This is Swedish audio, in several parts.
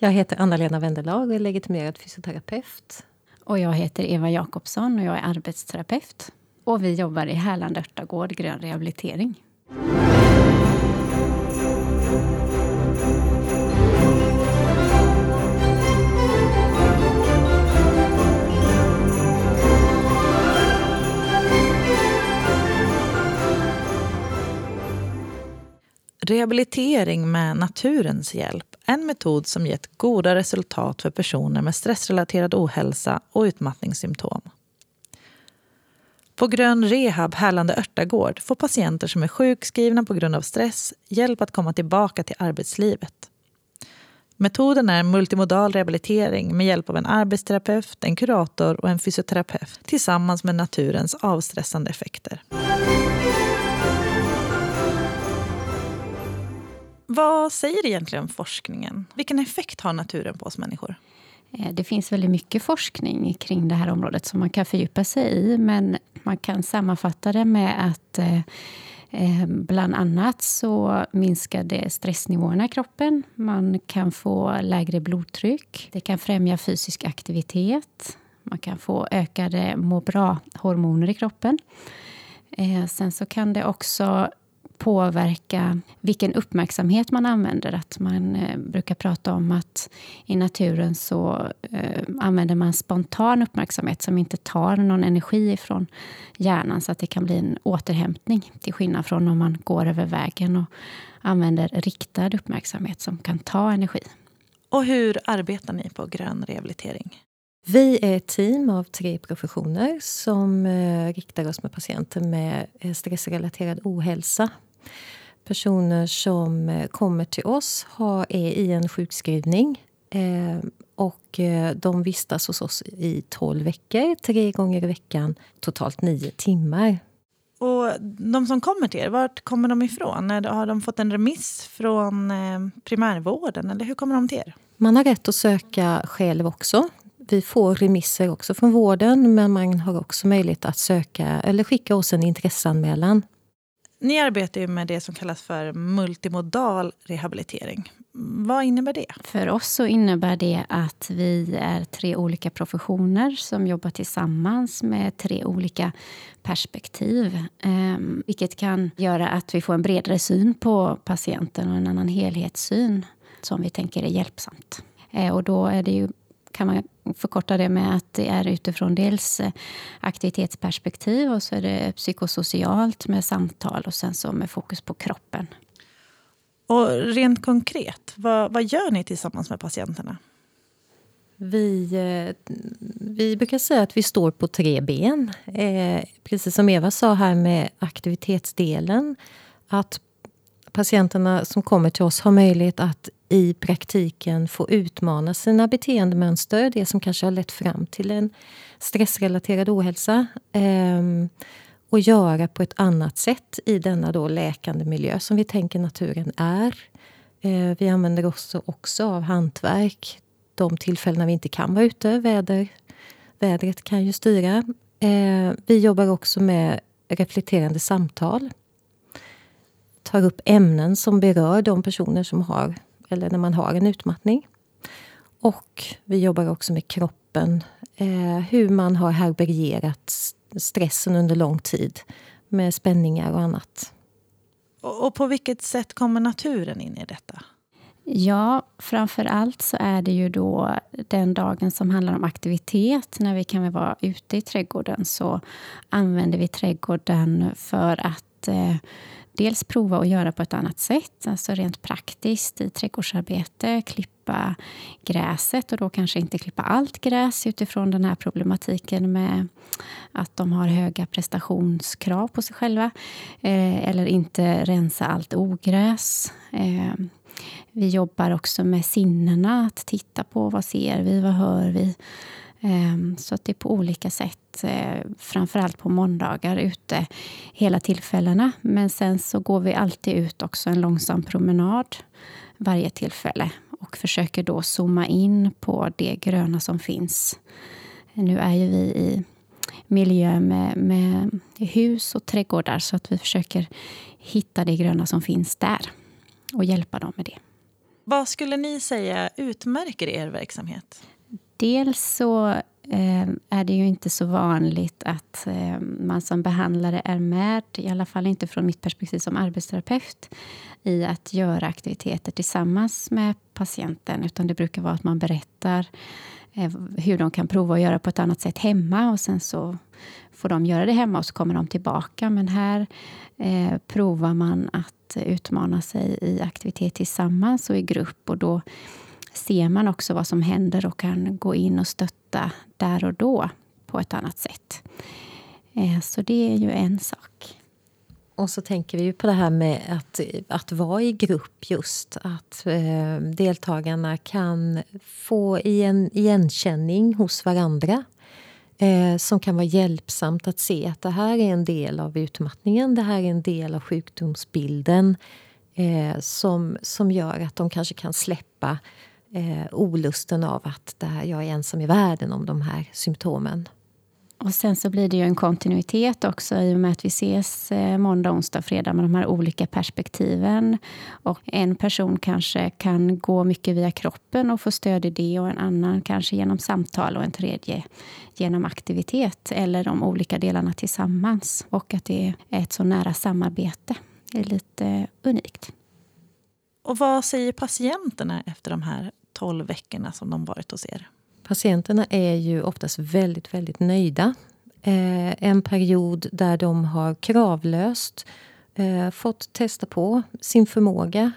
Jag heter Anna-Lena Wendelhag och är legitimerad fysioterapeut. Och jag heter Eva Jakobsson och jag är arbetsterapeut. Och vi jobbar i Härlanda örtagård, grön rehabilitering. Rehabilitering med naturens hjälp. En metod som gett goda resultat för personer med stressrelaterad ohälsa och utmattningssymptom. På Grön rehab Härlanda örtagård får patienter som är sjukskrivna på grund av stress hjälp att komma tillbaka till arbetslivet. Metoden är multimodal rehabilitering med hjälp av en arbetsterapeut, en kurator och en fysioterapeut tillsammans med naturens avstressande effekter. Vad säger egentligen forskningen? Vilken effekt har naturen på oss människor? Det finns väldigt mycket forskning kring det här området som man kan fördjupa sig i. Men man kan sammanfatta det med att bland annat så minskar det stressnivåerna i kroppen. Man kan få lägre blodtryck. Det kan främja fysisk aktivitet. Man kan få ökade må bra-hormoner i kroppen. Sen så kan det också påverka vilken uppmärksamhet man använder. Att man brukar prata om att i naturen så använder man spontan uppmärksamhet som inte tar någon energi ifrån hjärnan så att det kan bli en återhämtning till skillnad från om man går över vägen och använder riktad uppmärksamhet som kan ta energi. Och hur arbetar ni på grön rehabilitering? Vi är ett team av 3 professioner som riktar oss med patienter med stressrelaterad ohälsa. Personer som kommer till oss är i en sjukskrivning och de vistas hos oss i 12 veckor, 3 gånger i veckan, totalt 9 timmar. Och de som kommer till er, vart kommer de ifrån? Har de fått en remiss från primärvården eller hur kommer de till er? Man har rätt att söka själv också. Vi får remisser också från vården men man har också möjlighet att söka eller skicka oss en intresseanmälan. Ni arbetar ju med det som kallas för multimodal rehabilitering. Vad innebär det? För oss så innebär det att vi är 3 olika professioner som jobbar tillsammans med 3 olika perspektiv. Vilket kan göra att vi får en bredare syn på patienten och en annan helhetssyn som vi tänker är hjälpsamt. Och då är det ju kan man förkorta det med att det är utifrån dels aktivitetsperspektiv och så är det psykosocialt med samtal och sen så med fokus på kroppen. Och rent konkret, vad gör ni tillsammans med patienterna? Vi brukar säga att vi står på 3 ben. Precis som Eva sa här med aktivitetsdelen. Att patienterna som kommer till oss har möjlighet att i praktiken få utmana sina beteendemönster. Det som kanske har lett fram till en stressrelaterad ohälsa. Och göra på ett annat sätt i denna då läkande miljö som vi tänker naturen är. Vi använder också av hantverk. De tillfällen när vi inte kan vara ute. Vädret kan ju styra. Vi jobbar också med reflekterande samtal. Tar upp ämnen som berör de personer som har eller när man har en utmattning. Och vi jobbar också med kroppen. Hur man har härbärgerat stressen under lång tid. Med spänningar och annat. Och på vilket sätt kommer naturen in i detta? Ja, framförallt så är det ju då den dagen som handlar om aktivitet. När vi kan vara ute i trädgården så använder vi trädgården för att dels prova att göra på ett annat sätt, alltså rent praktiskt i trädgårdsarbete, klippa gräset och då kanske inte klippa allt gräs utifrån den här problematiken med att de har höga prestationskrav på sig själva eller inte rensa allt ogräs. Vi jobbar också med sinnena, att titta på vad ser vi, vad hör vi. Så att det är på olika sätt, framförallt på måndagar ute hela tillfällena. Men sen så går vi alltid ut också en långsam promenad varje tillfälle. Och försöker då zooma in på det gröna som finns. Nu är ju vi i miljö med hus och trädgårdar så att vi försöker hitta det gröna som finns där. Och hjälpa dem med det. Vad skulle ni säga utmärker er verksamhet? Dels så är det ju inte så vanligt att man som behandlare är med, i alla fall inte från mitt perspektiv som arbetsterapeut, i att göra aktiviteter tillsammans med patienten, utan det brukar vara att man berättar hur de kan prova att göra på ett annat sätt hemma, och sen så får de göra det hemma och så kommer de tillbaka. Men här provar man att utmana sig i aktivitet tillsammans och i grupp, och då ser man också vad som händer och kan gå in och stötta där och då på ett annat sätt. Så det är ju en sak. Och så tänker vi ju på det här med att vara i grupp, just att deltagarna kan få igenkänning hos varandra. Som kan vara hjälpsamt att se att det här är en del av utmattningen, det här är en del av sjukdomsbilden. Som gör att de kanske kan släppa olusten av att det här, jag är ensam i världen om de här symptomen. Och sen så blir det ju en kontinuitet också, i och med att vi ses måndag, onsdag, fredag med de här olika perspektiven. Och en person kanske kan gå mycket via kroppen och få stöd i det, och en annan kanske genom samtal och en tredje genom aktivitet eller de olika delarna tillsammans. Och att det är ett så nära samarbete. Det är lite unikt. Och vad säger patienterna efter de här 12 veckorna som de varit hos er? Patienterna är ju oftast väldigt, väldigt nöjda. En period där de har kravlöst fått testa på sin förmåga.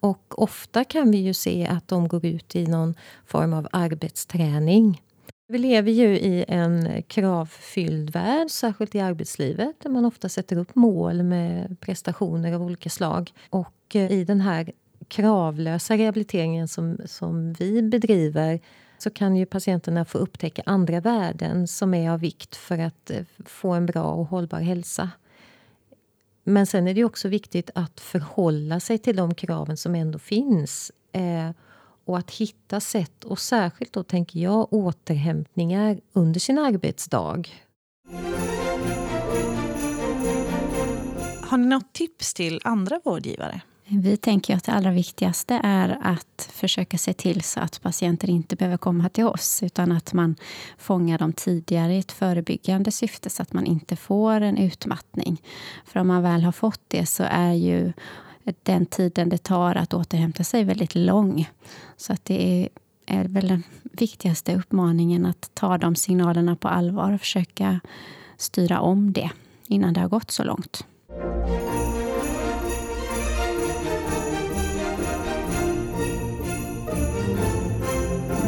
Och ofta kan vi ju se att de går ut i någon form av arbetsträning. Vi lever ju i en kravfylld värld, särskilt i arbetslivet, där man ofta sätter upp mål med prestationer av olika slag. Och i den här kravlösa rehabiliteringen som vi bedriver, så kan ju patienterna få upptäcka andra värden som är av vikt för att få en bra och hållbar hälsa. Men sen är det också viktigt att förhålla sig till de kraven som ändå finns. Och att hitta sätt, och särskilt då tänker jag återhämtningar under sin arbetsdag. Har ni något tips till andra vårdgivare? Vi tänker att det allra viktigaste är att försöka se till så att patienter inte behöver komma till oss, utan att man fångar dem tidigare i ett förebyggande syfte så att man inte får en utmattning. För om man väl har fått det så är ju den tiden det tar att återhämta sig väldigt lång. Så att det är väl den viktigaste uppmaningen, att ta de signalerna på allvar och försöka styra om det innan det har gått så långt.